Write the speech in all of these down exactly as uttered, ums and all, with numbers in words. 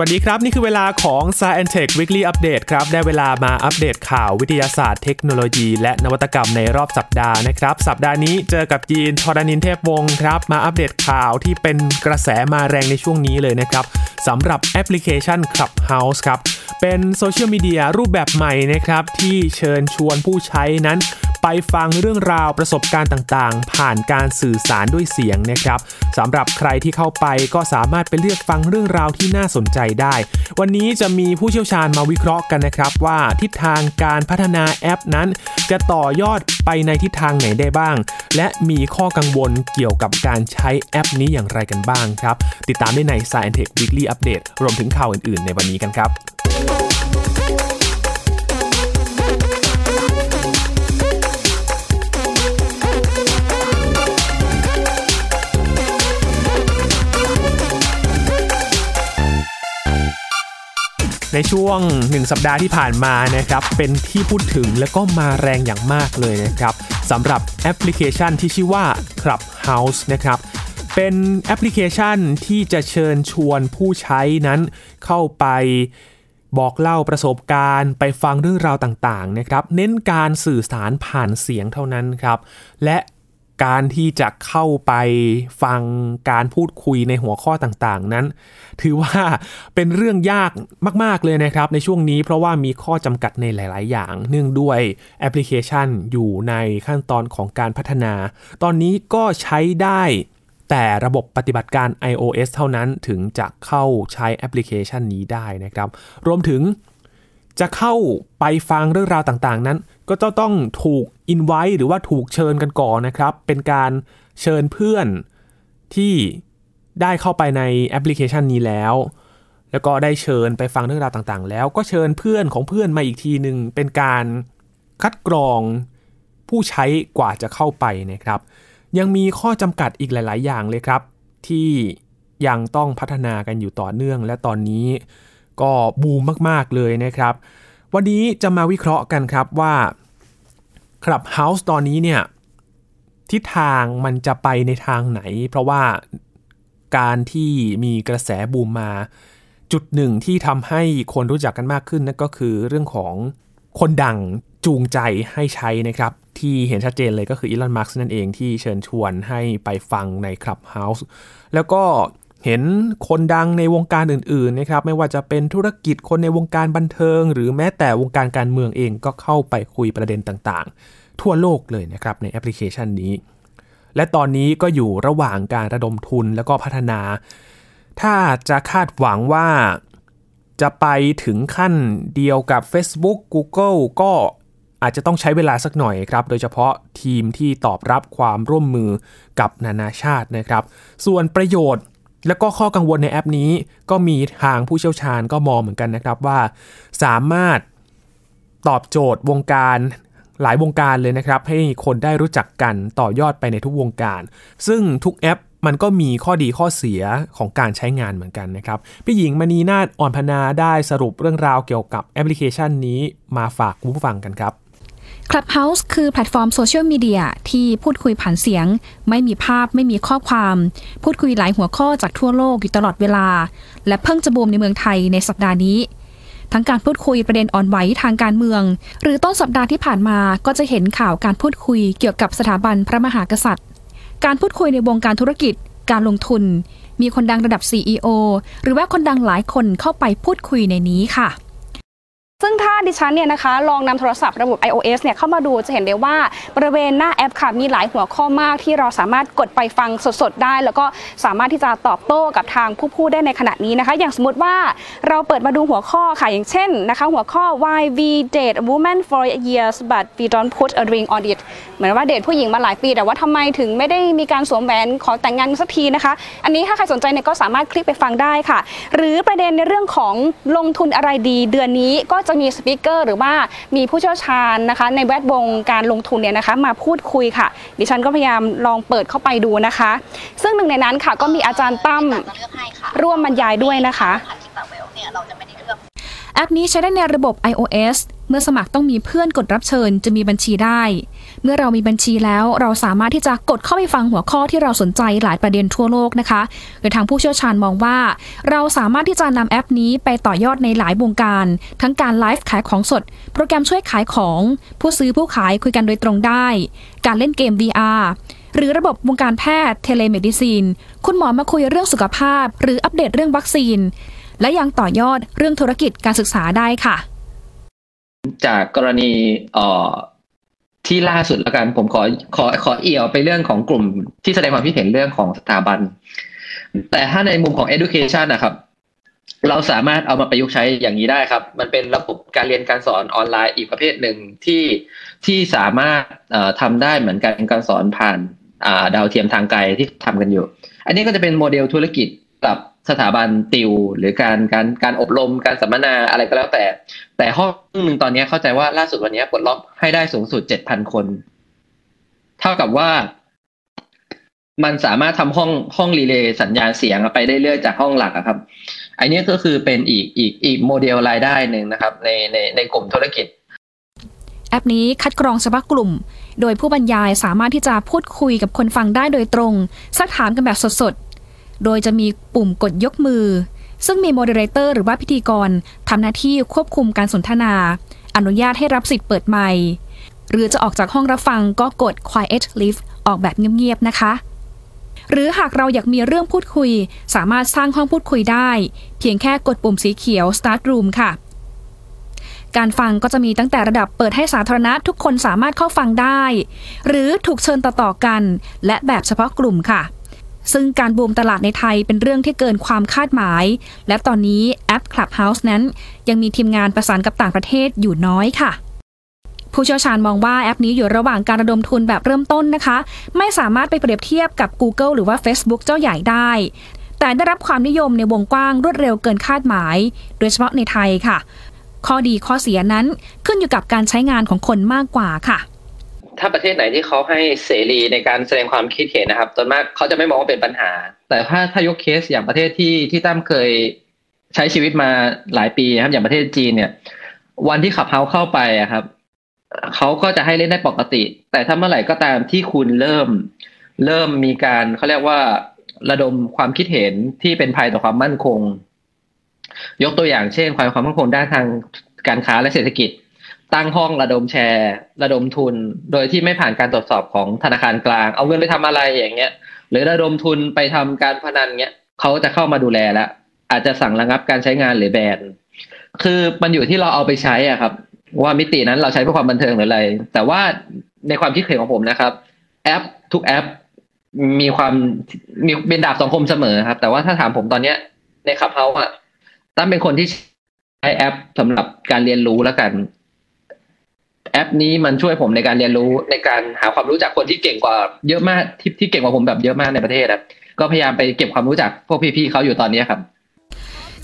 วัสดีครับนี่คือเวลาของ Science Tech Weekly Update ครับได้เวลามาอัปเดตข่าววิทยาศาสตร์เทคโนโลยีและนวัตกรรมในรอบสัปดาห์นะครับสัปดาห์นี้เจอกับยีนธรณินทร์เทพวงศ์ครับมาอัปเดตข่าวที่เป็นกระแสมาแรงในช่วงนี้เลยนะครับสำหรับแอปพลิเคชัน Clubhouse ครับเป็นโซเชียลมีเดียรูปแบบใหม่นะครับที่เชิญชวนผู้ใช้นั้นไปฟังเรื่องราวประสบการณ์ต่างๆผ่านการสื่อสารด้วยเสียงนะครับสำหรับใครที่เข้าไปก็สามารถไปเลือกฟังเรื่องราวที่น่าสนใจได้วันนี้จะมีผู้เชี่ยวชาญมาวิเคราะห์กันนะครับว่าทิศทางการพัฒนาแอปนั้นจะต่อยอดไปในทิศทางไหนได้บ้างและมีข้อกังวลเกี่ยวกับการใช้แอปนี้อย่างไรกันบ้างครับติดตามได้ใน Science Tech Weekly Update รวมถึงข่าวอื่นๆในวันนี้กันครับในช่วงหนึ่งสัปดาห์ที่ผ่านมานะครับเป็นที่พูดถึงและก็มาแรงอย่างมากเลยนะครับสำหรับแอปพลิเคชันที่ชื่อว่า Clubhouse นะครับเป็นแอปพลิเคชันที่จะเชิญชวนผู้ใช้นั้นเข้าไปบอกเล่าประสบการณ์ไปฟังเรื่องราวต่างๆนะครับเน้นการสื่อสารผ่านเสียงเท่านั้นครับและการที่จะเข้าไปฟังการพูดคุยในหัวข้อต่างๆนั้นถือว่าเป็นเรื่องยากมากๆเลยนะครับในช่วงนี้เพราะว่ามีข้อจำกัดในหลายๆอย่างเนื่องด้วยแอปพลิเคชันอยู่ในขั้นตอนของการพัฒนาตอนนี้ก็ใช้ได้แต่ระบบปฏิบัติการ iOS เท่านั้นถึงจะเข้าใช้แอปพลิเคชันนี้ได้นะครับรวมถึงจะเข้าไปฟังเรื่องราวต่างๆนั้นก็จะต้องถูกอินไวท์หรือว่าถูกเชิญกันก่อนนะครับเป็นการเชิญเพื่อนที่ได้เข้าไปในแอปพลิเคชันนี้แล้วแล้วก็ได้เชิญไปฟังเรื่องราวต่างๆแล้วก็เชิญเพื่อนของเพื่อนมาอีกทีนึงเป็นการคัดกรองผู้ใช้กว่าจะเข้าไปนะครับยังมีข้อจำกัดอีกหลายๆอย่างเลยครับที่ยังต้องพัฒนากันอยู่ต่อเนื่องและตอนนี้ก็บูมมากๆเลยนะครับวันนี้จะมาวิเคราะห์กันครับว่า Clubhouse ตอนนี้เนี่ยทิศทางมันจะไปในทางไหนเพราะว่าการที่มีกระแสบูมมาจุดหนึ่งที่ทำให้คนรู้จักกันมากขึ้นนั่นก็คือเรื่องของคนดังจูงใจให้ใช้นะครับที่เห็นชัดเจนเลยก็คืออีลอน มัสก์นั่นเองที่เชิญชวนให้ไปฟังใน Clubhouse แล้วก็เห็นคนดังในวงการอื่นๆนะครับไม่ว่าจะเป็นธุรกิจคนในวงการบันเทิงหรือแม้แต่วงการการเมืองเองก็เข้าไปคุยประเด็นต่างๆทั่วโลกเลยนะครับในแอปพลิเคชันนี้และตอนนี้ก็อยู่ระหว่างการระดมทุนแล้วก็พัฒนาถ้าจะคาดหวังว่าจะไปถึงขั้นเดียวกับ Facebook Google ก็อาจจะต้องใช้เวลาสักหน่อยครับโดยเฉพาะทีมที่ตอบรับความร่วมมือกับนานาชาตินะครับส่วนประโยชน์แล้วก็ข้อกังวลในแอปนี้ก็มีทางผู้เชี่ยวชาญก็มองเหมือนกันนะครับว่าสามารถตอบโจทย์วงการหลายวงการเลยนะครับให้คนได้รู้จักกันต่อยอดไปในทุกวงการซึ่งทุกแอปมันก็มีข้อดีข้อเสียของการใช้งานเหมือนกันนะครับพี่หญิงมณีนาฏอ่อนพนาได้สรุปเรื่องราวเกี่ยวกับแอปพลิเคชันนี้มาฝากคุณผู้ฟังกันครับClubhouse คือแพลตฟอร์มโซเชียลมีเดียที่พูดคุยผ่านเสียงไม่มีภาพไม่มีข้อความพูดคุยหลายหัวข้อจากทั่วโลกอยู่ตลอดเวลาและเพิ่งจะบูมในเมืองไทยในสัปดาห์นี้ทั้งการพูดคุยประเด็นอ่อนไหวทางการเมืองหรือต้นสัปดาห์ที่ผ่านมาก็จะเห็นข่าวการพูดคุยเกี่ยวกับสถาบันพระมหากษัตริย์การพูดคุยในวงการธุรกิจการลงทุนมีคนดังระดับ ซี อี โอ หรือว่าคนดังหลายคนเข้าไปพูดคุยในนี้ค่ะซึ่งถ้าดิฉันเนี่ยนะคะลองนำโทรศัพท์ระบบ iOS เนี่ยเข้ามาดูจะเห็นได้ว่าบริเวณหน้าแอปค่ะมีหลายหัวข้อมากที่เราสามารถกดไปฟังสดๆได้แล้วก็สามารถที่จะตอบโต้กับทางผู้พูดได้ในขณะนี้นะคะอย่างสมมติว่าเราเปิดมาดูหัวข้อค่ะอย่างเช่นนะคะหัวข้อ Why we date a woman for years but we don't put a ring on it เหมือนว่าเดทผู้หญิงมาหลายปีแต่ว่าทำไมถึงไม่ได้มีการสวมแหวนขอแต่งงานสักทีนะคะอันนี้ถ้าใครสนใจเนี่ยก็สามารถคลิกไปฟังได้ค่ะหรือประเด็นในเรื่องของลงทุนอะไรดีเดือนนี้ก็จะมีสปีกเกอร์หรือว่ามีผู้เชี่ยวชาญนะคะในแวดวงการลงทุนเนี่ยนะคะมาพูดคุยค่ะดิฉันก็พยายามลองเปิดเข้าไปดูนะคะซึ่งหนึ่งในนั้นค่ะก็มีอาจารย์ตั้มร่วมบรรยายด้วยนะคะแอปนี้ใช้ได้ในระบบ iOS เมื่อสมัครต้องมีเพื่อนกดรับเชิญจะมีบัญชีได้เมื่อเรามีบัญชีแล้วเราสามารถที่จะกดเข้าไปฟังหัวข้อที่เราสนใจหลายประเด็นทั่วโลกนะคะโดยทางผู้เชี่ยวชาญมองว่าเราสามารถที่จะนำแอปนี้ไปต่อยอดในหลายวงการทั้งการไลฟ์ขายของสดโปรแกรมช่วยขายของผู้ซื้อผู้ขายคุยกันโดยตรงได้การเล่นเกม วี อาร์ หรือระบบวงการแพทย์ Telemedicine คุณหมอมาคุยเรื่องสุขภาพหรืออัปเดตเรื่องวัคซีนและยังต่อยอดเรื่องธุรกิจการศึกษาได้ค่ะจากกรณีเอ่อที่ล่าสุดแล้วกันผมขอขอขอเอี่ยวไปเรื่องของกลุ่มที่แสดงความคิดเห็นเรื่องของสถาบันแต่ถ้าในมุมของ education นะครับเราสามารถเอามาประยุกต์ใช้อย่างนี้ได้ครับมันเป็นระบบการเรียนการสอนออนไลน์อีกประเภทหนึ่งที่ที่สามารถเอ่อทำได้เหมือนกันการสอนผ่านอ่าดาวเทียมทางไกลที่ทำกันอยู่อันนี้ก็จะเป็นโมเดลธุรกิจกับสถาบันติวหรือการการการอบรมการสัมมนาอะไรก็แล้วแต่แต่ห้องนึงตอนนี้เข้าใจว่าล่าสุดวันนี้ปลดล็อกให้ได้สูงสุด เจ็ดพัน คนเท่ากับว่ามันสามารถทำห้องห้องรีเลย์สัญญาณเสียงไปได้เรื่อยจากห้องหลักครับอันนี้ก็คือเป็นอีกอีกอีกโมเดลรายได้หนึ่งนะครับในในในกลุ่มธุรกิจแอปนี้คัดกรองเฉพาะกลุ่มโดยผู้บรรยายสามารถที่จะพูดคุยกับคนฟังได้โดยตรงซักถามกันแบบสดๆโดยจะมีปุ่มกดยกมือซึ่งมีโมเดเรเตอร์หรือว่าพิธีกรทำหน้าที่ควบคุมการสนทนาอนุญาตให้รับสิทธิ์เปิดไมค์หรือจะออกจากห้องรับฟังก็กด Quiet Leave ออกแบบเงียบๆนะคะหรือหากเราอยากมีเรื่องพูดคุยสามารถสร้างห้องพูดคุยได้เพียงแค่กดปุ่มสีเขียว Start Room ค่ะการฟังก็จะมีตั้งแต่ระดับเปิดให้สาธารณะทุกคนสามารถเข้าฟังได้หรือถูกเชิญต่อๆกันและแบบเฉพาะกลุ่มค่ะซึ่งการบูมตลาดในไทยเป็นเรื่องที่เกินความคาดหมายและตอนนี้แอป Clubhouse นั้นยังมีทีมงานประสานกับต่างประเทศอยู่น้อยค่ะผู้เชี่ยวชาญมองว่าแอปนี้อยู่ระหว่างการระดมทุนแบบเริ่มต้นนะคะไม่สามารถไปเปรียบเทียบกับ Google หรือว่า Facebook เจ้าใหญ่ได้แต่ได้รับความนิยมในวงกว้างรวดเร็วเกินคาดหมายโดยเฉพาะในไทยค่ะข้อดีข้อเสียนั้นขึ้นอยู่กับการใช้งานของคนมากกว่าค่ะถ้าประเทศไหนที่เขาให้เสรีในการแสดงความคิดเห็นนะครับส่วนมากเขาจะไม่มองว่าเป็นปัญหาแต่ถ้าถ้ายกเคสอย่างประเทศที่ที่ตั้มเคยใช้ชีวิตมาหลายปีครับอย่างประเทศจีนเนี่ยวันที่ขับเฮาเข้าไปครับเขาก็จะให้เล่นได้ปกติแต่ถ้าเมื่อไหร่ก็ตามที่คุณเริ่มเริ่มมีการเขาเรียกว่าระดมความคิดเห็นที่เป็นภัยต่อความมั่นคงยกตัวอย่างเช่นความความมั่นคงด้านทางการค้าและเศรษฐกิจตั้งห้องระดมแชร์ระดมทุนโดยที่ไม่ผ่านการตรวจสอบของธนาคารกลางเอาเงินไปทำอะไรอย่างเงี้ยหรือระดมทุนไปทำการพนันเงี้ยเขาจะเข้ามาดูแลแล้วอาจจะสั่งระงับการใช้งานหรือแบนคือมันอยู่ที่เราเอาไปใช้อะครับว่ามิตินั้นเราใช้เพื่อความบันเทิงหรืออะไรแต่ว่าในความคิดเห็นของผมนะครับแอปทุกแอปมีความมีเป็นดาบสองคมเสมอครับแต่ว่าถ้าถามผมตอนเนี้ยในคับเฮาอะตั้มเป็นคนที่ใช้แอปสำหรับการเรียนรู้แล้วกันแอปนี้มันช่วยผมในการเรียนรู้ในการหาความรู้จากคนที่เก่งกว่าเยอะมากที่ที่เก่งกว่าผมแบบเยอะมากในประเทศนะก็พยายามไปเก็บความรู้จากพวกพี่ๆเขาอยู่ตอนนี้ครับ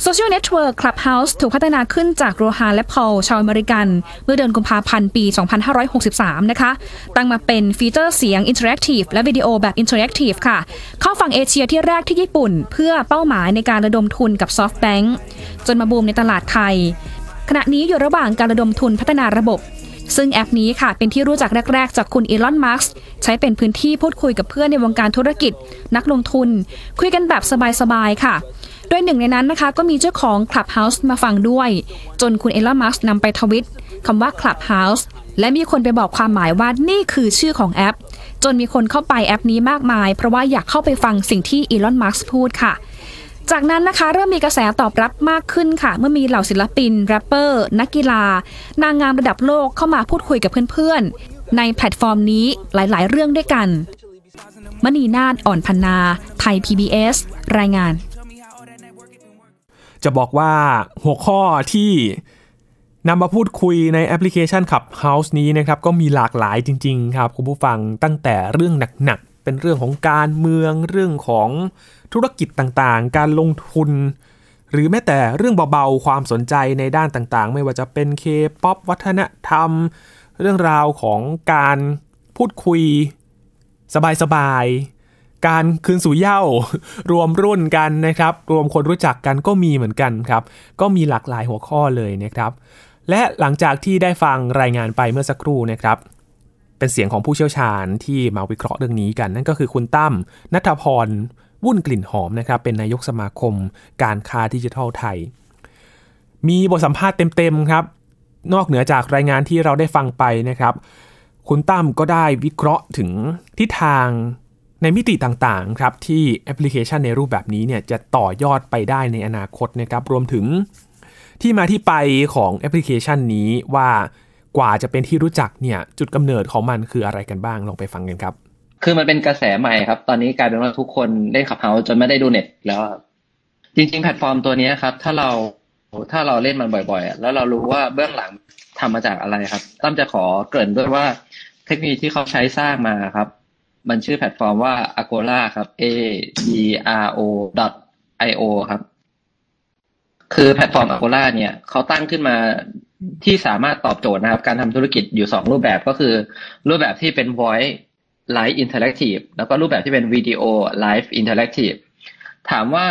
โซเชียลเน็ตเวิร์ค Clubhouse ถูกพัฒนาขึ้นจากโรฮานและพอลชาวอเมริกันเมื่อเดือนกุมภาพันธ์ปีสองพันห้าร้อยหกสิบสามนะคะตั้งมาเป็นฟีเจอร์เสียงอินเทอร์แอคทีฟและวิดีโอแบบอินเทอร์แอคทีฟค่ะเข้าฝั่งเอเชียที่แรกที่ญี่ปุ่นเพื่อเป้าหมายในการระดมทุนกับ SoftBank จนมาบูมในตลาดไทยขณะนี้อยู่ระหว่างการระดมทุนพัฒนาระบบซึ่งแอปนี้ค่ะเป็นที่รู้จักแรกๆจากคุณอีลอน มัสก์ใช้เป็นพื้นที่พูดคุยกับเพื่อนในวงการธุรกิจนักลงทุนคุยกันแบบสบายๆค่ะโดยหนึ่งในนั้นนะคะก็มีเจ้าของ Clubhouse มาฟังด้วยจนคุณอีลอน มัสก์นำไปทวิตคำว่า Clubhouse และมีคนไปบอกความหมายว่านี่คือชื่อของแอปจนมีคนเข้าไปแอปนี้มากมายเพราะว่าอยากเข้าไปฟังสิ่งที่อีลอน มัสก์พูดค่ะจากนั้นนะคะเริ่มมีกระแสตอบรับมากขึ้นค่ะเมื่อมีเหล่าศิลปินแรปเปอร์นักกีฬานางงามระดับโลกเข้ามาพูดคุยกับเพื่อนๆในแพลตฟอร์มนี้หลายๆเรื่องด้วยกันมณีนาฏอ่อนพรรณาไทย พี บี เอส รายงานจะบอกว่าหัวข้อที่นำมาพูดคุยในแอปพลิเคชัน Clubhouse นี้นะครับก็มีหลากหลายจริงๆครับคุณผู้ฟังตั้งแต่เรื่องหนักๆเป็นเรื่องของการเมืองเรื่องของธุรกิจต่างๆการลงทุนหรือแม้แต่เรื่องเบาๆความสนใจในด้านต่างๆไม่ว่าจะเป็น K-pop วัฒนธรรมเรื่องราวของการพูดคุยสบายๆการคืนสู่เหย้ารวมรุ่นกันนะครับรวมคนรู้จักกันก็มีเหมือนกันครับก็มีหลากหลายหัวข้อเลยนะครับ และหลังจากที่ได้ฟังรายงานไปเมื่อสักครู่นะครับเป็นเสียงของผู้เชี่ยวชาญที่มาวิเคราะห์เรื่องนี้กันนั่นก็คือคุณตั้มณัฐพรวุ่นกลิ่นหอมนะครับเป็นนายกสมาคมการค้าดิจิทัลไทยมีบทสัมภาษณ์เต็มๆครับนอกเหนือจากรายงานที่เราได้ฟังไปนะครับคุณตั้มก็ได้วิเคราะห์ถึงทิศทางในมิติต่างๆครับที่แอปพลิเคชันในรูปแบบนี้เนี่ยจะต่อยอดไปได้ในอนาคตนะครับรวมถึงที่มาที่ไปของแอปพลิเคชันนี้ว่ากว่าจะเป็นที่รู้จักเนี่ยจุดกำเนิดของมันคืออะไรกันบ้างลองไปฟังกันครับคือมันเป็นกระแสใหม่ครับตอนนี้กลายเป็นว่าทุกคนได้Clubhouseจนไม่ได้ดูเน็ตแล้วจริงๆแพลตฟอร์มตัวนี้ครับถ้าเราถ้าเราเล่นมันบ่อยๆแล้วเรารู้ว่าเบื้องหลังทำมาจากอะไรครับตั้มจะขอเกริ่นด้วยว่าเทคโนโลยีที่เขาใช้สร้างมาครับมันชื่อแพลตฟอร์มว่า Agora ครับ เอ ดี อาร์ โอ ดอท ไอ โอ ครับคือแพลตฟอร์ม Agora เนี่ยเขาตั้งขึ้นมาที่สามารถตอบโจทย์นะครับการทำธุรกิจอยู่สองรูปแบบก็คือรูปแบบที่เป็น voice live interactive แล้วก็รูปแบบที่เป็น video live interactive ถามว่า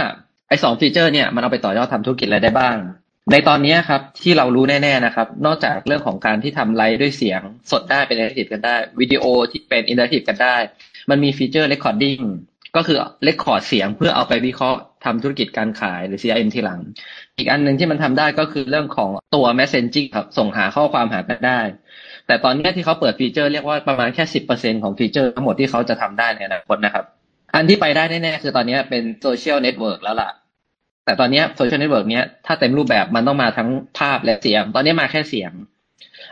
ไอ้สองฟีเจอร์เนี่ยมันเอาไปต่อยอดทำธุรกิจอะไรได้บ้างในตอนนี้ครับที่เรารู้แน่ๆนะครับนอกจากเรื่องของการที่ทำไลฟ์ด้วยเสียงสดได้เป็น interactive กันได้วิดีโอที่เป็น interactive กันได้มันมีฟีเจอร์ recording ก็คือ record เสียงเพื่อเอาไปวิเคราะห์ทำธุรกิจการขายหรือ ซี อาร์ เอ็ม ทีหลังอีกอันนึงที่มันทำได้ก็คือเรื่องของตัว messaging ครับส่งหาข้อความหากันได้แต่ตอนนี้ที่เขาเปิดฟีเจอร์เรียกว่าประมาณแค่ สิบเปอร์เซ็นต์ ของฟีเจอร์ทั้งหมดที่เขาจะทำได้ในอนาคตนะครับอันที่ไปได้แน่ๆคือตอนนี้เป็นโซเชียลเน็ตเวิร์กแล้วล่ะแต่ตอนนี้โซเชียลเน็ตเวิร์กเนี้ยถ้าเต็มรูปแบบมันต้องมาทั้งภาพและเสียงตอนนี้มาแค่เสียง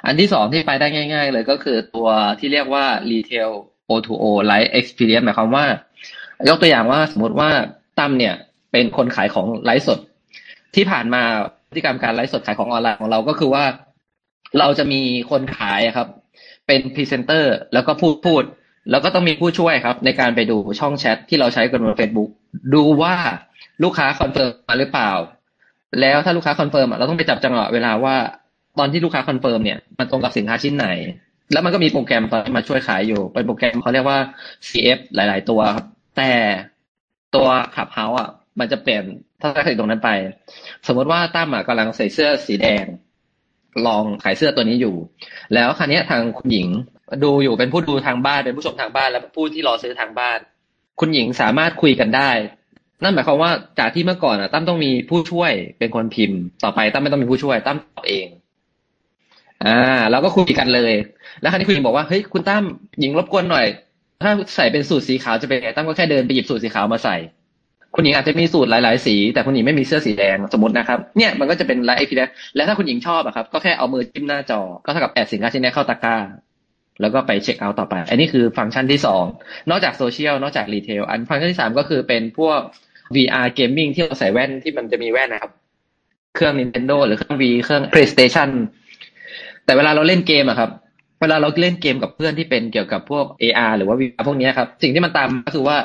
อันที่สองที่ไปได้ง่ายๆเลยก็คือตัวที่เรียกว่า Retail โอ ทู โอ Live Experience หมายความว่ายกตัวอย่างว่าสมมติว่าตั้มเนี่ยเป็นคนขายของไลฟ์สดที่ผ่านมาพฤติกรรมการไลฟ์สดขายของออนไลน์ของเราก็คือว่าเราจะมีคนขายครับเป็นพรีเซนเตอร์แล้วก็พูดพูดแล้วก็ต้องมีผู้ช่วยครับในการไปดูช่องแชทที่เราใช้กันบน Facebook ดูว่าลูกค้าคอนเฟิร์มมาหรือเปล่าแล้วถ้าลูกค้าคอนเฟิร์มเราต้องไปจับจังหวะเวลาว่าตอนที่ลูกค้าคอนเฟิร์มเนี่ยมันตรงกับสินค้าชิ้นไหนแล้วมันก็มีโปรแกรมตอนมาช่วยขายอยู่เป็นโปรแกรมเขาเรียกว่า ซี เอฟ หลายๆตัวครับแต่ตัวClubhouseอ่ะมันจะเปลี่ยนถ้าใส่ตรงนั้นไปสมมติว่าตั้มอ่ะกำลังใส่เสื้อสีแดงลองขายเสื้อตัวนี้อยู่แล้วคราวนี้ทางคุณหญิงดูอยู่เป็นผู้ดูทางบ้านเป็นผู้ชมทางบ้านและผู้ที่รอซื้อทางบ้านคุณหญิงสามารถคุยกันได้นั่นหมายความว่าจากที่เมื่อก่อนอ่ะตั้มต้องมีผู้ช่วยเป็นคนพิมพ์ต่อไปตั้มไม่ต้องมีผู้ช่วยตั้มตอบเองอ่าเราก็คุยกันเลยแล้วคราวนี้คุณหญิงบอกว่าเฮ้ยคุณตั้มหญิงรบกวนหน่อยถ้าใส่เป็นสูทสีขาวจะเป็นไงตั้มก็แค่เดินไปหยิบสูทสีขาวมาใส่คุณหญิงอาจจะมีสูตรหลายๆสีแต่คุณหญิงไม่มีเสื้อสีแดงสมมตินะครับเนี่ยมันก็จะเป็นไลฟ์ไอพีแล้วและถ้าคุณหญิงชอบอะครับก็แค่เอามือจิ้มหน้าจอก็เท่ากับแอดสินค้าชิ้นนี้เข้าตะกร้าแล้วก็ไปเช็คเอาท์ต่อไปอันนี้คือฟังก์ชันที่สองนอกจากโซเชียลนอกจากรีเทลอันฟังก์ชันที่สามก็คือเป็นพวก วี อาร์ Gaming ที่เราใส่แว่นที่มันจะมีแว่นนะครับเครื่อง Nintendo หรือเครื่อง V เครื่อง PlayStation แต่เวลาเราเล่นเกมอะครับเวลาเราเล่นเกมกับเพื่อนที่เป็นเกี่ยวกับพวก เอ อาร์ หรือว่า วี อาร์ พวกนี้ครับสิ่งที่มันตามก็คือว่า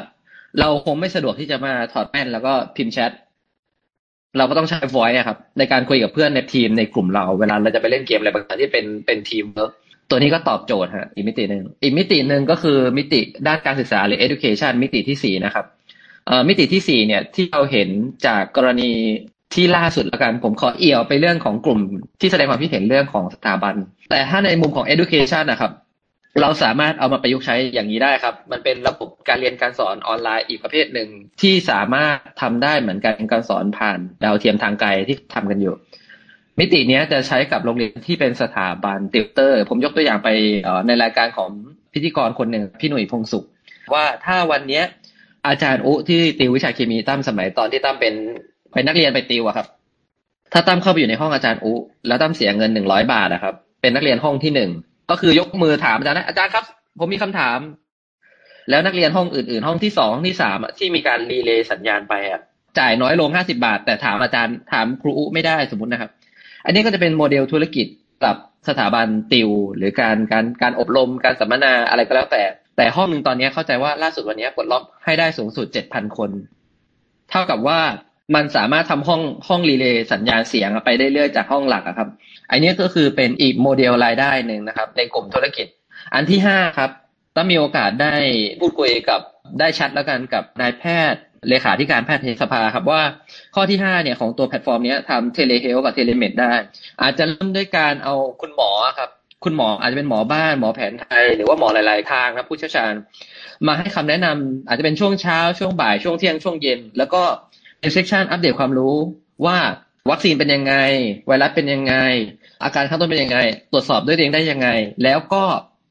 เราคงไม่สะดวกที่จะมาถอดแว่นแล้วก็พิมพ์แชทเราก็ต้องใช้ voice อะครับในการคุยกับเพื่อนในทีมในกลุ่มเราเวลาเราจะไปเล่นเกมอะไรบางอย่างที่เป็นเป็นทีมเวิร์คตัวนี้ก็ตอบโจทย์ฮะอีกมิตินึงอีกมิตินึงก็คือมิติด้านการศึกษาหรือ education มิติที่สี่นะครับเอ่อมิติที่สี่เนี่ยที่เราเห็นจากกรณีที่ล่าสุดแล้วกันผมขอเอี่ยวไปเรื่องของกลุ่มที่แสดงความคิดเห็นเรื่องของสถาบันแต่ถ้าในมุมของ education นะครับเราสามารถเอามาประยุกต์ใช้อย่างนี้ได้ครับมันเป็นระบบการเรียนการสอนออนไลน์อีกประเภทหนึ่งที่สามารถทำได้เหมือนกันการสอนผ่านดาวเทียมทางไกลที่ทำกันอยู่มิตินี้จะใช้กับโรงเรียนที่เป็นสถาบันติวเตอร์ผมยกตัวอย่างไปในรายการของพิธีกรคนหนึ่งพี่หนุ่ยพงศุขว่าถ้าวันนี้อาจารย์อุที่ติววิชาเคมีตั้มสมัยตอนที่ตั้มเป็นเป็นนักเรียนไปติวอะครับถ้าตั้มเข้าไปอยู่ในห้องอาจารย์อุแล้วตั้มเสียเงินหนึ่งร้อยบาทนะครับเป็นนักเรียนห้องที่หนึ่งก็คือยกมือถามอาจารย์นะอาจารย์ครับผมมีคำถามแล้วนักเรียนห้องอื่นๆห้องที่สองที่สามที่มีการรีเลย์สัญญาณไปอ่ะจ่ายน้อยลงห้าสิบบาทแต่ถามอาจารย์ถามครูอุไม่ได้สมมตินะครับอันนี้ก็จะเป็นโมเดลธุรกิจกับสถาบันติวหรือการการการอบรมการสัมมนาอะไรก็แล้วแต่แต่ห้องหนึ่งตอนนี้เข้าใจว่าล่าสุดวันนี้ปลดล็อกให้ได้สูงสุดเจ็ดพันคนเท่ากับว่ามันสามารถทำห้องห้องรีเลย์สัญญาณเสียงไปได้เรื่อยจากห้องหลักอะครับอันนี้ก็คือเป็นอีกโมเดลรายได้หนึ่งนะครับในกลุ่มธุรกิจอันที่ห้าครับถ้ามีโอกาสได้พูดคุยกับได้ชัดแล้วกันกับนายแพทย์ เลขาธิการแพทยสภาครับว่าข้อที่ห้าเนี่ยของตัวแพลตฟอร์มนี้ทำเทเลเฮลท์กับเทเลเมดได้อาจจะเริ่มด้วยการเอาคุณหมอครับคุณหมออาจจะเป็นหมอบ้านหมอแผนไทยหรือว่าหมอหลายๆทางครับผู้เชี่ยวชาญมาให้คำแนะนำอาจจะเป็นช่วงเช้าช่วงบ่ายช่วงเที่ยงช่วงเย็นแล้วก็เป็นเซสชันอัปเดตความรู้ว่าวัคซีนเป็นยังไงไวรัสเป็นยังไงอาการข้างต้นเป็นยังไงตรวจสอบด้วยตัวเองได้ยังไงแล้วก็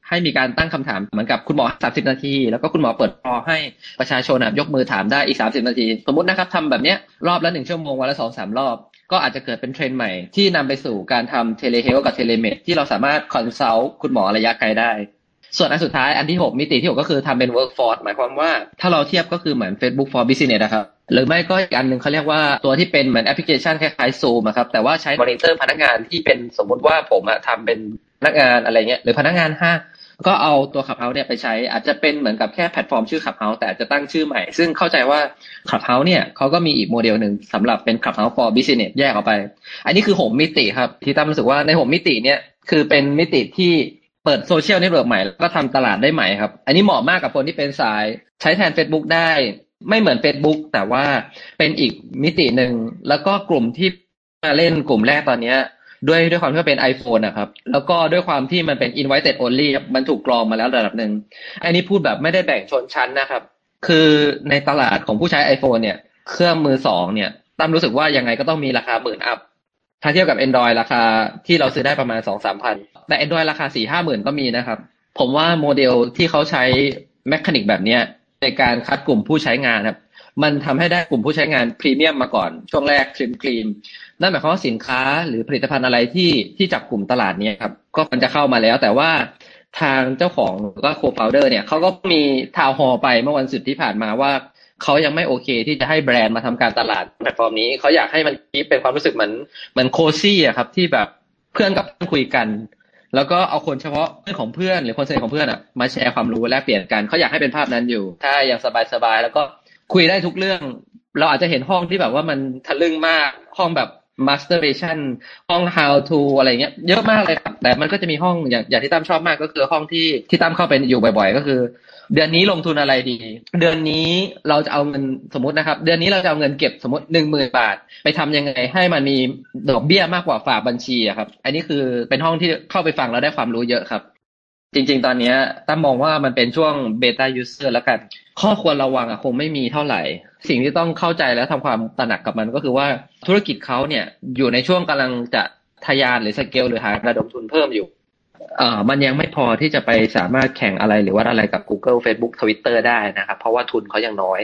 ให้มีการตั้งคำถามเหมือนกับคุณหมอสามสิบนาทีแล้วก็คุณหมอเปิดคอให้ประชาชนยกมือถามได้อีกสามสิบนาทีสมมุตินะครับทำแบบนี้รอบละหนึ่งชั่วโมงวันละ สองถึงสาม รอบก็อาจจะเกิดเป็นเทรนด์ใหม่ที่นำไปสู่การทำเทเลเฮลท์กับเทเลเมดที่เราสามารถคอนซัลท์คุณหมอระยะไกลได้ส่วนอันสุดท้ายอันที่หกมิติที่หกก็คือทำเป็น workforce หมายความว่าถ้าเราเทียบก็คือเหมือน Facebook for Business นะครับหรือไม่ก็อีกอันนึงเขาเรียกว่าตัวที่เป็นเหมือนแอปพลิเคชันคล้ายๆ Zoom ครับแต่ว่าใช้มอนิเตอร์พนักงานที่เป็นสมมติว่าผมทำเป็นพนักงานอะไรเงี้ยหรือพนักงานห้างก็เอาตัว Clubhouse เนี่ยไปใช้อาจจะเป็นเหมือนกับแค่แพลตฟอร์มชื่อ Clubhouse แต่อาจจะตั้งชื่อใหม่ซึ่งเข้าใจว่า Clubhouse เนี่ยเขาก็มีอีกโมเดลหนึ่งสำหรับเป็น Clubhouse for Business แยกออกไปอันนี้คือหกมิติครับที่ตั้มรู้สึกว่าในหกมิติเนี่ยคือเป็นมิติที่เปิดโซเชียลเน็ตเวิร์คใหม่แล้วก็ทำตลาดได้ใหม่ครับอันนี้เหมาะมากกับคนที่เป็นสายใช้แทน Facebook ได้ไม่เหมือน Facebook แต่ว่าเป็นอีกมิตินึงแล้วก็กลุ่มที่มาเล่นกลุ่มแรกตอนนี้ด้วยด้วยความที่เป็น iPhone นะครับแล้วก็ด้วยความที่มันเป็น invited only มันถูกกรองมาแล้วระดับหนึ่งอันนี้พูดแบบไม่ได้แบ่งชนชั้นนะครับคือในตลาดของผู้ใช้ iPhone เนี่ยเครื่องมือสองเนี่ยตั้มรู้สึกว่ายังไงก็ต้องมีราคาหมื่นอัพถ้าเทียบกับ Android ราคาที่เราซื้อได้ประมาณ สองถึงสาม พันแต่ Android ราคา สี่ถึงห้า หมื่นก็มีนะครับผมว่าโมเดลที่เขาใช้แมคานิกแบบนี้ในการคัดกลุ่มผู้ใช้งานครับมันทำให้ได้กลุ่มผู้ใช้งานพรีเมียมมาก่อนช่วงแรกครีมครีมนั่นหมายความว่าสินค้าหรือผลิตภัณฑ์อะไรที่ที่จับกลุ่มตลาดนี้ครับก็มันจะเข้ามาแล้วแต่ว่าทางเจ้าของหรือว่าโคฟาวเดอร์เนี่ยเขาก็มีทาวน์ฮอลไปเมื่อวันศุกร์ที่ผ่านมาว่าเขายังไม่โอเคที่จะให้แบรนด์มาทำการตลาดแพลตฟอร์มนี้เขาอยากให้มันเป็นความรู้สึกเหมือนเหมือนโคซี่อะครับที่แบบเพื่อนกับเพื่อนคุยกันแล้วก็เอาคนเฉพาะเพื่อนของเพื่อนหรือคนสนิทของเพื่อนอะมาแชร์ความรู้แลกเปลี่ยนกันเขาอยากให้เป็นภาพนั้นอยู่ถ้ายังสบายๆแล้วก็คุยได้ทุกเรื่องเราอาจจะเห็นห้องที่แบบว่ามันทะลึ่งมากห้องแบบmasturbation ห้อง how to อะไรเงี้ยเยอะมากเลยครับแต่มันก็จะมีห้องอย่างอย่างที่ตั้มชอบมากก็คือห้องที่ที่ตั้มเข้าไปอยู่บ่อยๆก็คือเดือนนี้ลงทุนอะไรดีเดือนนี้เราจะเอาเงินสมมตินะครับเดือนนี้เราจะเอาเงินเก็บสมมติ หนึ่งหมื่น บาทไปทำยังไงให้มันมีดอกเบี้ยมากกว่าฝากบัญชีอะครับอันนี้คือเป็นห้องที่เข้าไปฟังแล้วได้ความรู้เยอะครับจริงๆตอนนี้ตั้มมองว่ามันเป็นช่วงเบต้ายูเซอร์แล้วกันข้อควรระวังอะคงไม่มีเท่าไหร่สิ่งที่ต้องเข้าใจและทำความตระหนักกับมันก็คือว่าธุรกิจเขาเนี่ยอยู่ในช่วงกำลังจะทะยานหรือสเกลหรือหาระดมทุนเพิ่มอยู่เอ่อมันยังไม่พอที่จะไปสามารถแข่งอะไรหรือว่าอะไรกับ Google Facebook Twitter ได้นะครับเพราะว่าทุนเขายังน้อย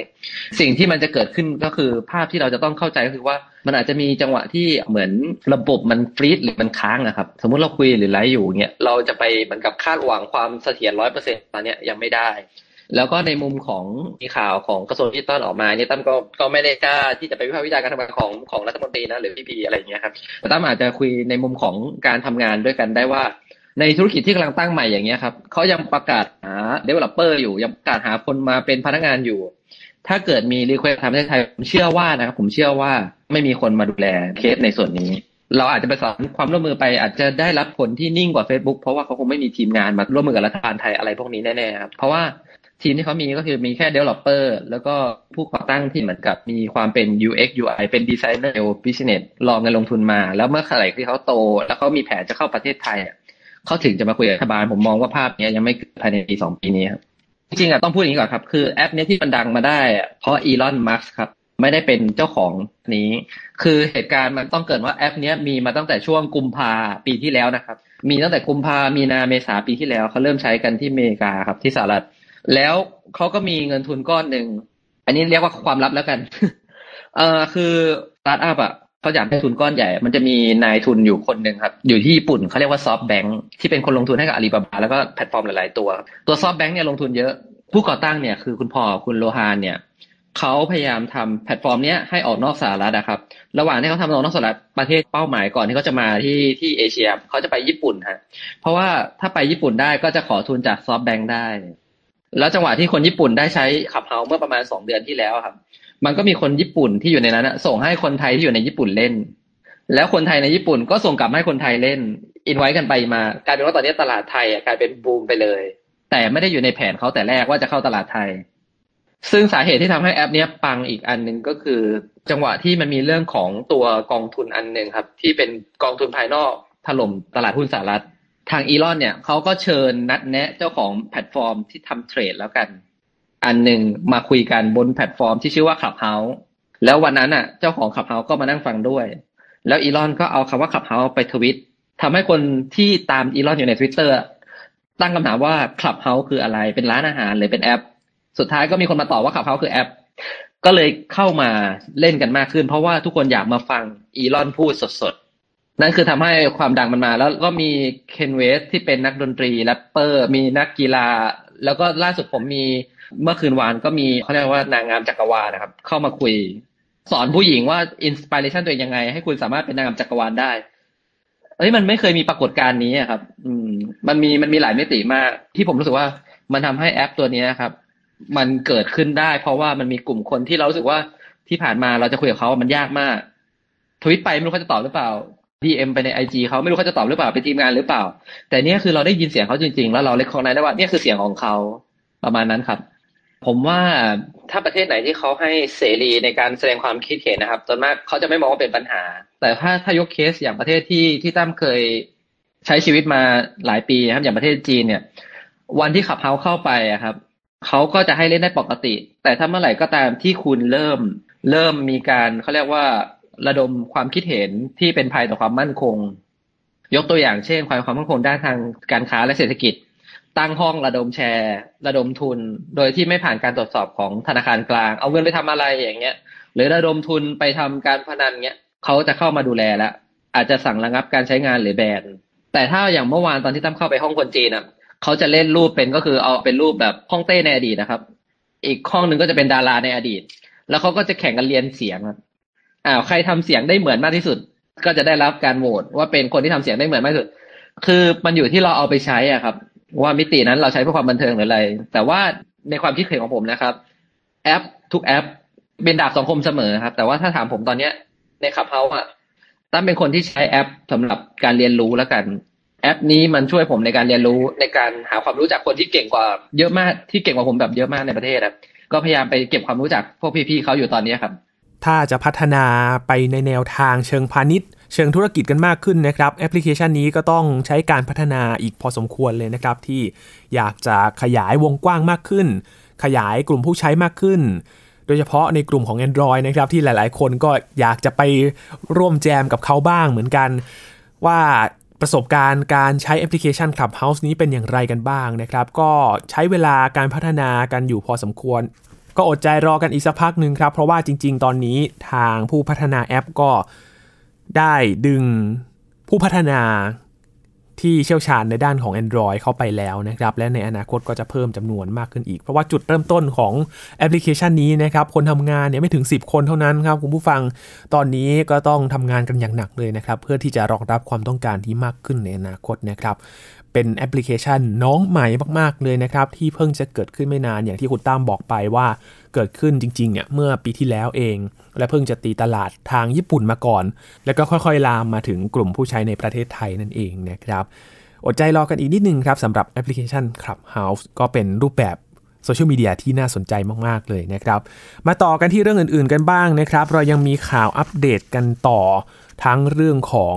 สิ่งที่มันจะเกิดขึ้นก็คือภาพที่เราจะต้องเข้าใจก็คือว่ามันอาจจะมีจังหวะที่เหมือนระบบมันฟรีซหรือมันค้างนะครับสมมุติเราคุยหรือไลฟ์อยู่เงี้ยเราจะไปเหมือนกับคาดหวังความเสถียร ร้อยเปอร์เซ็นต์ ตอนเนี้ยยังไม่ได้แล้วก็ในมุมของมีข่าวของกระทรวงดิจิทัลออกมาเนี่ยตั้มก็ก็ไม่ได้กล้าที่จะไปวิพากษ์วิจารณ์การทำงานของของรัฐมนตรีนะหรือพี่พีอะไรอย่างเงี้ยครับแต่ตั้มอาจจะคุยในมุมของการทำงานด้วยกันได้ว่าในธุรกิจที่กำลังตั้งใหม่อย่างเงี้ยครับเขายังประกาศหา developer อยู่ยังประกาศหาคนมาเป็นพนักงานอยู่ถ้าเกิดมี request ทำในไทยผมเชื่อว่านะครับผมเชื่อว่าไม่มีคนมาดูแลเคสในส่วนนี้เราอาจจะไปสอนความร่วมมือไปอาจจะได้รับผลที่นิ่งกว่า Facebook เพราะว่าเขาคงไม่มีทีมงานมาร่วมมือกับรัฐบาลไทยอะไรพวกนี้แน่ๆครับเพราะว่าทีมที่เขามีก็คือมีแค่ developer แล้วก็ผู้ก่อตั้งที่เหมือนกับมีความเป็น ยู เอ็กซ์ ยู ไอ เป็น designer business รอเงินลงทุนมาแล้วเมื่อไหร่ที่เขาโตแล้วเขามีแผนจะเข้าประเทศไทยเขาถึงจะมาคุยกับรัฐบาลผมมองว่าภาพนี้ยังไม่ภายในปีสองปีนี้ครับจริงๆอ่ะต้องพูดอย่างนี้ก่อนครับคือแอปนี้ที่มันดังมาได้เพราะอีลอนมัสก์ครับไม่ได้เป็นเจ้าของนี้คือเหตุการณ์มันต้องเกิดว่าแอปนี้มีมาตั้งแต่ช่วงกุมภาปีที่แล้วนะครับมีตั้งแต่กุมภามีนาเมษาปีที่แล้วเขาเริ่มใช้กันที่อเมริกาครับที่สหรัฐแล้วเขาก็มีเงินทุนก้อนหนึ่งอันนี้เรียกว่าความลับแล้วกันเอ่อคือสตาร์ทอัพอ่ะเขาอยากได้ทุนก้อนใหญ่มันจะมีนายทุนอยู่คนหนึ่งครับอยู่ที่ญี่ปุ่นเขาเรียกว่า SoftBank ที่เป็นคนลงทุนให้กับอาลีบาบาแล้วก็แพลตฟอร์มหลายๆตัวตัว SoftBank เนี่ยลงทุนเยอะผู้ก่อตั้งเนี่ยคือคุณพ่อคุณโลฮานเนี่ยเขาพยายามทำแพลตฟอร์มเนี้ยให้ออกนอกสหรัฐนะครับระหว่างที่เขาทำออกนอกสหรัฐประเทศเป้าหมายก่อนที่เขาจะมาที่ที่เอเชียเขาจะไปญี่ปุ่นฮะเพราะว่าถ้าไปญี่ปุ่นได้ก็จะขอทุนจาก SoftBank ได้แล้วจังหวะที่คนญี่ปุ่นได้ใช้Clubhouseเมื่อประมาณสองเดือนที่แล้วครับมันก็มีคนญี่ปุ่นที่อยู่ในนั้นส่งให้คนไทยที่อยู่ในญี่ปุ่นเล่นแล้วคนไทยในญี่ปุ่นก็ส่งกลับให้คนไทยเล่นอินไว้กันไปมากลายเป็นว่าตอนนี้ตลาดไทยกลายเป็นบูมไปเลยแต่ไม่ได้อยู่ในแผนเขาแต่แรกว่าจะเข้าตลาดไทย ซึ่งสาเหตุที่ทำให้แอปนี้ปังอีกอันนึงก็คือจังหวะที่มันมีเรื่องของตัวกองทุนอันนึงครับที่เป็นกองทุนภายนอกถล่มตลาดหุ้นสหรัฐทางอีลอนเนี่ยเขาก็เชิญนัดแนะเจ้าของแพลตฟอร์มที่ทำเทรดแล้วกันอันนึงมาคุยกันบนแพลตฟอร์มที่ชื่อว่า Clubhouse แล้ววันนั้นน่ะเจ้าของ Clubhouse ก็มานั่งฟังด้วยแล้วอีลอนก็เอาคำว่า Clubhouse ไปทวีตทำให้คนที่ตามอีลอนอยู่ใน Twitter ตั้งคำถามว่า Clubhouse คืออะไรเป็นร้านอาหารหรือเป็นแอปสุดท้ายก็มีคนมาตอบว่า Clubhouse คือแอปก็เลยเข้ามาเล่นกันมากขึ้นเพราะว่าทุกคนอยากมาฟังอีลอนพูดสดๆนั่นคือทำให้ความดังมันมาแล้วก็มีเคนเวสที่เป็นนักดนตรีแรปเปอร์มีนักกีฬาแล้วก็ล่าสุดผมมีเมื่อคืนวานก็มีเขาเรียกว่านางงามจักรวาลนะครับเข้ามาคุยสอนผู้หญิงว่าอินสปิเรชันตัวเองยังไงให้คุณสามารถเป็นนางงามจักรวาลได้เอ้ยมันไม่เคยมีปรากฏการณ์นี้ครับอืมมันมีมันมีหลายมิติมากที่ผมรู้สึกว่ามันทำให้แอปตัวนี้ครับมันเกิดขึ้นได้เพราะว่ามันมีกลุ่มคนที่เรารู้สึกว่าที่ผ่านมาเราจะคุยกับเขามันยากมากทวิตไปไม่รู้เขาจะตอบหรือเปล่า ดี เอ็ม ไปใน ไอ จี เขาไม่รู้เขาจะตอบหรือเปล่าเป็นทีมงานหรือเปล่าแต่เนี่ยคือเราได้ยินเสียงเขาจริงๆแล้วเราเล็กของนายได้ว่าเนี่ยคือเสียงของเขาประมาณนั้นครับผมว่าถ้าประเทศไหนที่เขาให้เสรีในการแสดงความคิดเห็นนะครับส่วนมากเขาจะไม่มองว่าเป็นปัญหาแต่ถ้าถ้ายกเคสอย่างประเทศที่ที่ตั้มเคยใช้ชีวิตมาหลายปีครับอย่างประเทศจีนเนี่ยวันที่ขับเฮาเข้าไปครับเขาก็จะให้เล่นได้ปกติแต่ถ้าเมื่อไหร่ก็ตามที่คุณเริ่มเริ่มมีการเขาเรียกว่าระดมความคิดเห็นที่เป็นภัยต่อความมั่นคงยกตัวอย่างเช่นภัยความมั่นคงด้านทางการค้าและเศรษฐกิจตั้งห้องระดมแชร์ระดมทุนโดยที่ไม่ผ่านการตรวจสอบของธนาคารกลางเอาเงินไปทำอะไรอย่างเงี้ยหรือระดมทุนไปทำการพนันเงี้ยเขาจะเข้ามาดูแลแล้วอาจจะสั่งระงับการใช้งานหรือแบนแต่ถ้าอย่างเมื่อวานตอนที่ตั้มเข้าไปห้องคนจีนอ่ะเขาจะเล่นรูปเป็นก็คือเอาเป็นรูปแบบห้องเต้ในอดีตนะครับอีกห้องนึงก็จะเป็นดาราในอดีตแล้วเขาก็จะแข่งกันเรียนเสียงครับอ้าวใครทำเสียงได้เหมือนมากที่สุดก็จะได้รับการโหวตว่าเป็นคนที่ทำเสียงได้เหมือนมากที่สุดคือมันอยู่ที่เราเอาไปใช้อ่ะครับว่ามิตินั้นเราใช้เพื่อความบันเทิงหรืออะไรแต่ว่าในความคิดเห็นของผมนะครับแอปทุกแอปเป็นดาบสองคมเสมอครับแต่ว่าถ้าถามผมตอนเนี้ยในClubhouseอ่ะตั้มเป็นคนที่ใช้แอปสำหรับการเรียนรู้แล้วกันแอปนี้มันช่วยผมในการเรียนรู้ในการหาความรู้จากคนที่เก่งกว่าเยอะมากที่เก่งกว่าผมแบบเยอะมากในประเทศครับก็พยายามไปเก็บความรู้จากพวกพี่ๆเขาอยู่ตอนนี้ครับถ้าจะพัฒนาไปในแนวทางเชิงพาณิชย์เชิงธุรกิจกันมากขึ้นนะครับแอปพลิเคชันนี้ก็ต้องใช้การพัฒนาอีกพอสมควรเลยนะครับที่อยากจะขยายวงกว้างมากขึ้นขยายกลุ่มผู้ใช้มากขึ้นโดยเฉพาะในกลุ่มของ Android นะครับที่หลายๆคนก็อยากจะไปร่วมแจมกับเขาบ้างเหมือนกันว่าประสบการณ์การใช้แอปพลิเคชัน Clubhouse นี้เป็นอย่างไรกันบ้างนะครับก็ใช้เวลาการพัฒนากันอยู่พอสมควรก็อดใจรอกันอีกสักพักนึงครับเพราะว่าจริงๆตอนนี้ทางผู้พัฒนาแอปก็ได้ดึงผู้พัฒนาที่เชี่ยวชาญในด้านของ Android เข้าไปแล้วนะครับและในอนาคตก็จะเพิ่มจำนวนมากขึ้นอีกเพราะว่าจุดเริ่มต้นของแอปพลิเคชันนี้นะครับคนทำงานเนี่ยไม่ถึงสิบคนเท่านั้นครับคุณผู้ฟังตอนนี้ก็ต้องทำงานกันอย่างหนักเลยนะครับเพื่อที่จะรองรับความต้องการที่มากขึ้นในอนาคตนะครับเป็นแอปพลิเคชันน้องใหม่มากๆเลยนะครับที่เพิ่งจะเกิดขึ้นไม่นานอย่างที่คุณตั้มบอกไปว่าเกิดขึ้นจริงๆเนี่ยเมื่อปีที่แล้วเองและเพิ่งจะตีตลาดทางญี่ปุ่นมาก่อนแล้วก็ค่อยๆลามมาถึงกลุ่มผู้ใช้ในประเทศไทยนั่นเองนะครับอดใจรอกันอีกนิดนึงครับสำหรับแอปพลิเคชัน Clubhouse ก็เป็นรูปแบบโซเชียลมีเดียที่น่าสนใจมากๆเลยนะครับมาต่อกันที่เรื่องอื่นๆกันบ้างนะครับเรายังมีข่าวอัปเดตกันต่อทั้งเรื่องของ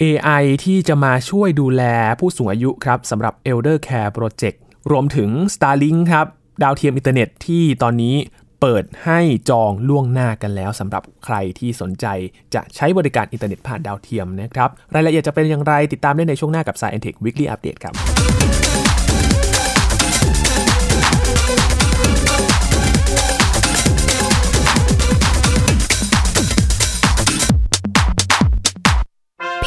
เอ ไอ ที่จะมาช่วยดูแลผู้สูงอายุครับสำหรับ Elder Care Project รวมถึง Starlink ครับดาวเทียมอินเทอร์เน็ตที่ตอนนี้เปิดให้จองล่วงหน้ากันแล้วสำหรับใครที่สนใจจะใช้บริการอินเทอร์เน็ตผ่านดาวเทียมนะครับรายละเอียดจะเป็นอย่างไรติดตามได้ในช่วงหน้ากับ Science Tech Weekly Update ครับเพ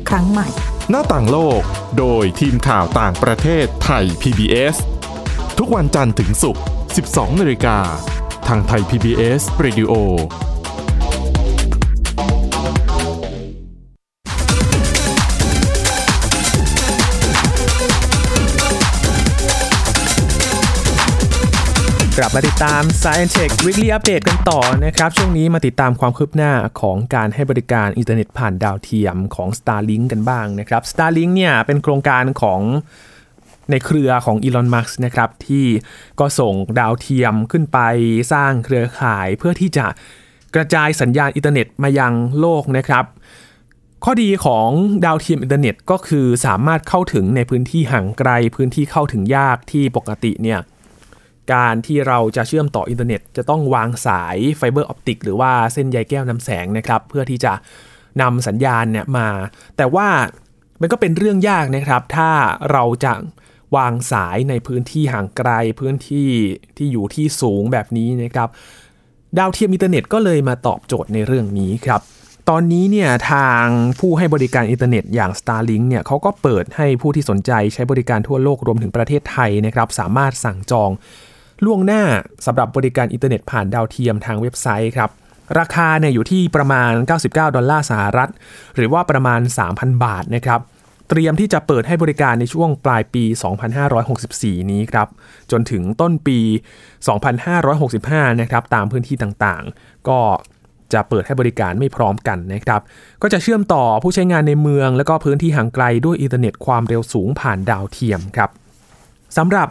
ครั้งใหม่หน้าต่างโลกโดยทีมข่าวต่างประเทศไทย พี บี เอส ทุกวันจันทร์ถึงศุกร์ สิบสองนาฬิกาทางไทย พี บี เอส Radio กลับมาติดตาม Science Tech Weekly Update กันต่อนะครับช่วงนี้มาติดตามความคืบหน้าของการให้บริการอินเทอร์เน็ตผ่านดาวเทียมของ Starlink กันบ้างนะครับ Starlink เนี่ยเป็นโครงการของในเครือของอีลอน มัสก์นะครับที่ก็ส่งดาวเทียมขึ้นไปสร้างเครือข่ายเพื่อที่จะกระจายสัญญาณอินเทอร์เน็ตมายังโลกนะครับข้อดีของดาวเทียมอินเทอร์เน็ตก็คือสามารถเข้าถึงในพื้นที่ห่างไกลพื้นที่เข้าถึงยากที่ปกติเนี่ยการที่เราจะเชื่อมต่ออินเทอร์เน็ตจะต้องวางสายไฟเบอร์ออปติกหรือว่าเส้นใยแก้วนำแสงนะครับเพื่อที่จะนำสัญญาณเนี่ยมาแต่ว่ามันก็เป็นเรื่องยากนะครับถ้าเราจะวางสายในพื้นที่ห่างไกลพื้นที่ที่อยู่ที่สูงแบบนี้นะครับดาวเทียมอินเทอร์เน็ตก็เลยมาตอบโจทย์ในเรื่องนี้ครับตอนนี้เนี่ยทางผู้ให้บริการอินเทอร์เน็ตอย่าง Starlink เนี่ยเขาก็เปิดให้ผู้ที่สนใจใช้บริการทั่วโลกรวมถึงประเทศไทยนะครับสามารถสั่งจองล่วงหน้าสำหรับบริการอินเทอร์เน็ตผ่านดาวเทียมทางเว็บไซต์ครับราคาเนี่ยอยู่ที่ประมาณเก้าสิบเก้าดอลลาร์สหรัฐหรือว่าประมาณ สามพันบาทนะครับเตรียมที่จะเปิดให้บริการในช่วงปลายปี สองพันห้าร้อยหกสิบสี่ นี้ครับจนถึงต้นปี สองพันห้าร้อยหกสิบห้า นะครับตามพื้นที่ต่างๆก็จะเปิดให้บริการไม่พร้อมกันนะครับก็จะเชื่อมต่อผู้ใช้งานในเมืองแล้วก็พื้นที่ห่างไกลด้วยอินเทอร์เน็ตความเร็วสูงผ่านดาวเทียมครับสำหรับ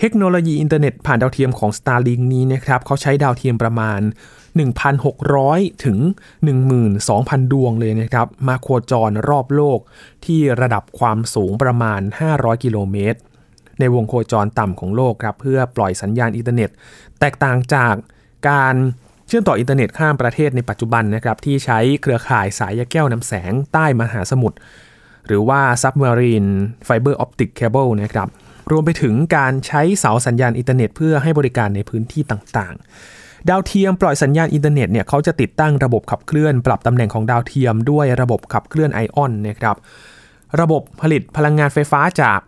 เทคโนโลยีอินเทอร์เน็ตผ่านดาวเทียมของ Starlink นี้นะครับเขาใช้ดาวเทียมประมาณ หนึ่งพันหกร้อยถึงหนึ่งหมื่นสองพันดวงเลยนะครับมาโคจรรอบโลกที่ระดับความสูงประมาณห้าร้อยกิโลเมตรในวงโคจรต่ำของโลกครับเพื่อปล่อยสัญญาณอินเทอร์เน็ตแตกต่างจากการเชื่อมต่ออินเทอร์เน็ตข้ามประเทศในปัจจุบันนะครับที่ใช้เครือข่ายสายแยกแก้วนำแสงใต้มหาสมุทรหรือว่า Submarine Fiber Optic Cable นะครับรวมไปถึงการใช้เสาสัญญาณอินเทอร์เน็ตเพื่อให้บริการในพื้นที่ต่างๆดาวเทียมปล่อยสัญญาณอินเทอร์เน็ตเนี่ยเขาจะติดตั้งระบบขับเคลื่อนปรับตำแหน่งของดาวเทียมด้วยระบบขับเคลื่อนไอออนนะครับระบบผลิตพลังงานไฟฟ้าจาก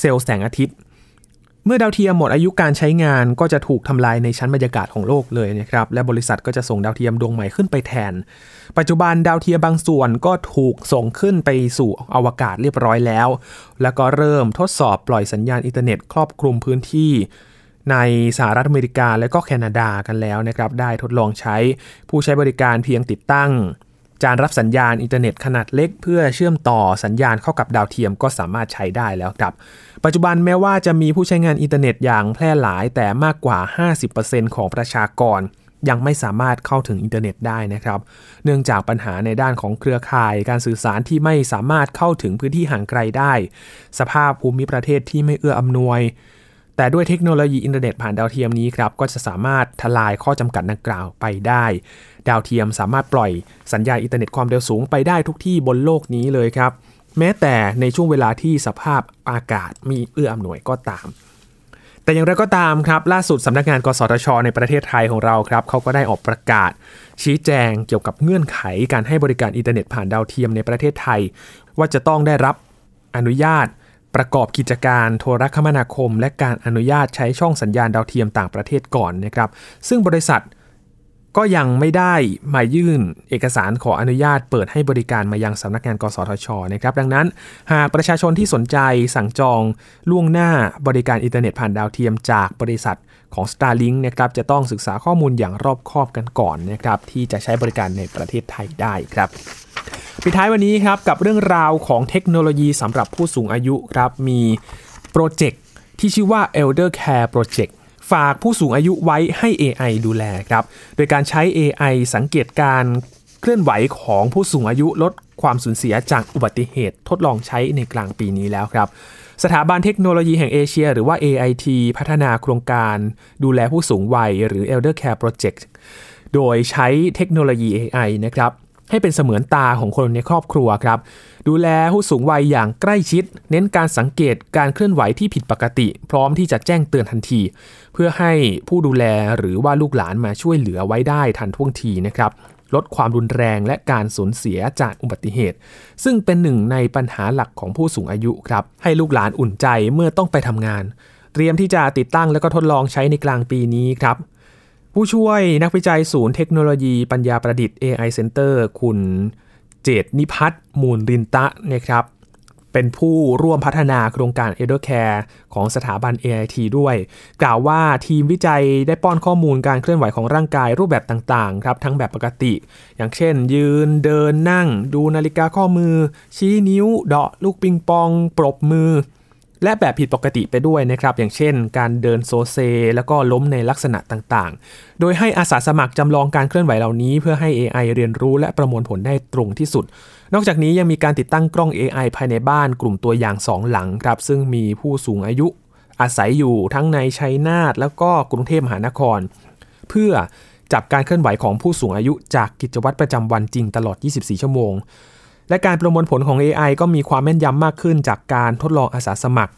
เซลล์แสงอาทิตย์เมื่อดาวเทียมหมดอายุการใช้งานก็จะถูกทำลายในชั้นบรรยากาศของโลกเลยนะครับและบริษัทก็จะส่งดาวเทียมดวงใหม่ขึ้นไปแทนปัจจุบันดาวเทียมบางส่วนก็ถูกส่งขึ้นไปสู่อวกาศเรียบร้อยแล้วแล้วก็เริ่มทดสอบปล่อยสัญญาณอินเทอร์เน็ตครอบคลุมพื้นที่ในสหรัฐอเมริกาและก็แคนาดากันแล้วนะครับได้ทดลองใช้ผู้ใช้บริการเพียงติดตั้งจานรับสัญญาณอินเทอร์เน็ตขนาดเล็กเพื่อเชื่อมต่อสัญญาณเข้ากับดาวเทียมก็สามารถใช้ได้แล้วครับปัจจุบันแม้ว่าจะมีผู้ใช้งานอินเทอร์เน็ตอย่างแพร่หลายแต่มากกว่า ห้าสิบเปอร์เซ็นต์ ของประชากรยังไม่สามารถเข้าถึงอินเทอร์เน็ตได้นะครับเนื่องจากปัญหาในด้านของเครือข่ายการสื่อสารที่ไม่สามารถเข้าถึงพื้นที่ห่างไกลได้สภาพภูมิประเทศที่ไม่เอื้ออำนวยแต่ด้วยเทคโนโลยีอินเทอร์เน็ตผ่านดาวเทียมนี้ครับก็จะสามารถทลายข้อจำกัดดังกล่าวไปได้ดาวเทียมสามารถปล่อยสัญญาณอินเทอร์เน็ตความเร็วสูงไปได้ทุกที่บนโลกนี้เลยครับแม้แต่ในช่วงเวลาที่สภาพอากาศมีเอื้ออำนวยก็ตามแต่อย่างไรก็ตามครับล่าสุดสำนักงานกสทช.ในประเทศไทยของเราครับเขาก็ได้ออกประกาศชี้แจงเกี่ยวกับเงื่อนไขการให้บริการอินเทอร์เน็ตผ่านดาวเทียมในประเทศไทยว่าจะต้องได้รับอนุญาตประกอบกิจการโทรคมนาคมและการอนุญาตใช้ช่องสัญญาณดาวเทียมต่างประเทศก่อนนะครับซึ่งบริษัทก็ยังไม่ได้มายื่นเอกสารขออนุญาตเปิดให้บริการมายังสำนักงานกสทช.นะครับดังนั้นหากประชาชนที่สนใจสั่งจองล่วงหน้าบริการอินเทอร์เน็ตผ่านดาวเทียมจากบริษัทของ Starlink นะครับจะต้องศึกษาข้อมูลอย่างรอบคอบกันก่อนนะครับที่จะใช้บริการในประเทศไทยได้ครับปิดท้ายวันนี้ครับกับเรื่องราวของเทคโนโลยีสำหรับผู้สูงอายุครับมีโปรเจกต์ที่ชื่อว่า Elder Care Projectฝากผู้สูงอายุไว้ให้ เอ ไอ ดูแลครับโดยการใช้ เอ ไอ สังเกตการเคลื่อนไหวของผู้สูงอายุลด ความสูญเสียจากอุบัติเหตุทดลองใช้ในกลางปีนี้แล้วครับสถาบันเทคโนโลยีแห่งเอเชียหรือว่า เอ ไอ ที พัฒนาโครงการดูแลผู้สูงวัยหรือ Elder Care Project โดยใช้เทคโนโลยี เอ ไอ นะครับให้เป็นเสมือนตาของคนในครอบครัวครับดูแลผู้สูงวัยอย่างใกล้ชิดเน้นการสังเกตการเคลื่อนไหวที่ผิดปกติพร้อมที่จะแจ้งเตือนทันทีเพื่อให้ผู้ดูแลหรือว่าลูกหลานมาช่วยเหลือไว้ได้ทันท่วงทีนะครับลดความรุนแรงและการสูญเสียจากอุบัติเหตุซึ่งเป็นหนึ่งในปัญหาหลักของผู้สูงอายุครับให้ลูกหลานอุ่นใจเมื่อต้องไปทำงานเตรียมที่จะติดตั้งแล้วก็ทดลองใช้ในกลางปีนี้ครับผู้ช่วยนักวิจัยศูนย์เทคโนโลยีปัญญาประดิษฐ์ เอ ไอ Center คุณเจตนิพัฒน์มูลรินตะนะครับเป็นผู้ร่วมพัฒนาโครงการ Elder Care ของสถาบัน เอ ไอ ที ด้วยกล่าวว่าทีมวิจัยได้ป้อนข้อมูลการเคลื่อนไหวของร่างกายรูปแบบต่างๆครับทั้งแบบปกติอย่างเช่นยืนเดินนั่งดูนาฬิกาข้อมือชี้นิ้วเดาะลูกปิงปองปรบมือและแบบผิดปกติไปด้วยนะครับอย่างเช่นการเดินโซเซแล้วก็ล้มในลักษณะต่างๆโดยให้อาสาสมัครจำลองการเคลื่อนไหวเหล่านี้เพื่อให้ เอ ไอ เรียนรู้และประมวลผลได้ตรงที่สุดนอกจากนี้ยังมีการติดตั้งกล้อง เอ ไอ ภายในบ้านกลุ่มตัวอย่างสองหลังครับซึ่งมีผู้สูงอายุอาศัยอยู่ทั้งในชัยนาทแล้วก็กรุงเทพมหานครเพื่อจับการเคลื่อนไหวของผู้สูงอายุจากกิจวัตรประจำวันจริงตลอดยี่สิบสี่ชั่วโมงและการประมวลผลของ เอ ไอ ก็มีความแม่นยำมากขึ้นจากการทดลองอาสาสมัคร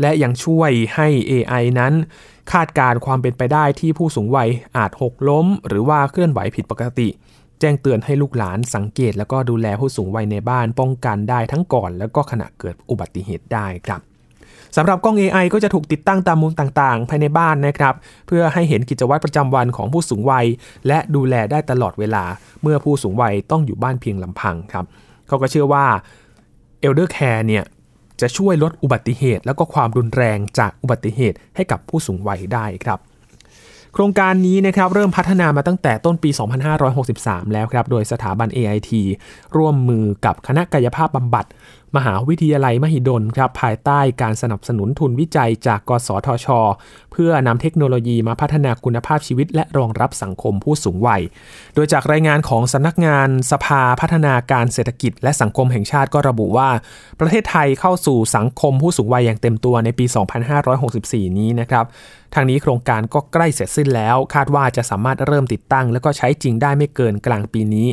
และยังช่วยให้ เอ ไอ นั้นคาดการณ์ความเป็นไปได้ที่ผู้สูงวัยอาจหกล้มหรือว่าเคลื่อนไหวผิดปกติแจ้งเตือนให้ลูกหลานสังเกตแล้วก็ดูแลผู้สูงวัยในบ้านป้องกันได้ทั้งก่อนแล้วก็ขณะเกิดอุบัติเหตุได้ครับสำหรับกล้อง เอ ไอ ก็จะถูกติดตั้งตามมุมต่างๆภายในบ้านนะครับเพื่อให้เห็นกิจวัตรประจำวันของผู้สูงวัยและดูแลได้ตลอดเวลาเมื่อผู้สูงวัยต้องอยู่บ้านเพียงลำพังครับเขาก็เชื่อว่า Elder Care เนี่ยจะช่วยลดอุบัติเหตุแล้วก็ความรุนแรงจากอุบัติเหตุให้กับผู้สูงวัยได้ครับโครงการนี้นะครับเริ่มพัฒนามาตั้งแต่ต้นปีสองพันห้าร้อยหกสิบสามแล้วครับโดยสถาบัน เอ ไอ ที ร่วมมือกับคณะกายภาพบำบัดมหาวิทยาลัยมหิดลครับภายใต้การสนับสนุนทุนวิจัยจากกสทช.เพื่อนำเทคโนโลยีมาพัฒนาคุณภาพชีวิตและรองรับสังคมผู้สูงวัยโดยจากรายงานของสำนักงานสภาพัฒนาการเศรษฐกิจและสังคมแห่งชาติก็ระบุว่าประเทศไทยเข้าสู่สังคมผู้สูงวัยอย่างเต็มตัวในปีสองพันห้าร้อยหกสิบสี่นี้นะครับทางนี้โครงการก็ใกล้เสร็จสิ้นแล้วคาดว่าจะสามารถเริ่มติดตั้งและก็ใช้จริงได้ไม่เกินกลางปีนี้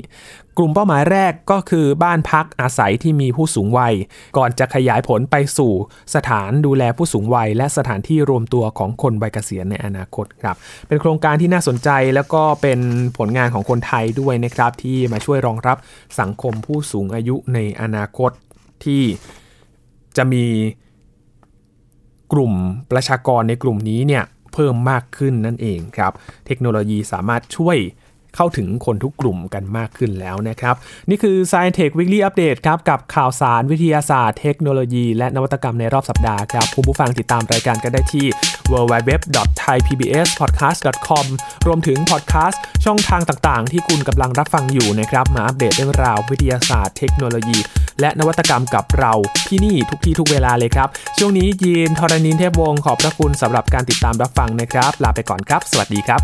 กลุ่มเป้าหมายแรกก็คือบ้านพักอาศัยที่มีผู้สูงวัยก่อนจะขยายผลไปสู่สถานดูแลผู้สูงวัยและสถานที่รวมตัวของคนวัยเกษียณในอนาคตครับเป็นโครงการที่น่าสนใจแล้วก็เป็นผลงานของคนไทยด้วยนะครับที่มาช่วยรองรับสังคมผู้สูงอายุในอนาคตที่จะมีกลุ่มประชากรในกลุ่มนี้เนี่ยเพิ่มมากขึ้นนั่นเองครับเทคโนโลยีสามารถช่วยเข้าถึงคนทุกกลุ่มกันมากขึ้นแล้วนะครับนี่คือ Science Tech Weekly Update ครับกับข่าวสารวิทยาศาสตร์เทคโนโลยีและนวัตกรรมในรอบสัปดาห์ครับคุณผู้ฟังติดตามรายการกันได้ที่ ดับเบิลยู ดับเบิลยู ดับเบิลยู ดอท ไทย พี บี เอส พอดแคสต์ ดอท คอม รวมถึงพอดแคสต์ช่องทางต่างๆที่คุณกำลังรับฟังอยู่นะครับมาอัปเดตเรื่องราววิทยาศาสตร์เทคโนโลยีและนวัตกรรมกับเราที่นี่ทุกที่ทุกเวลาเลยครับช่วงนี้ยีนธรณินทร์เทพวงศ์ขอบพระคุณสำหรับการติดตามรับฟังนะครับลาไปก่อนครับสวัสดีครับ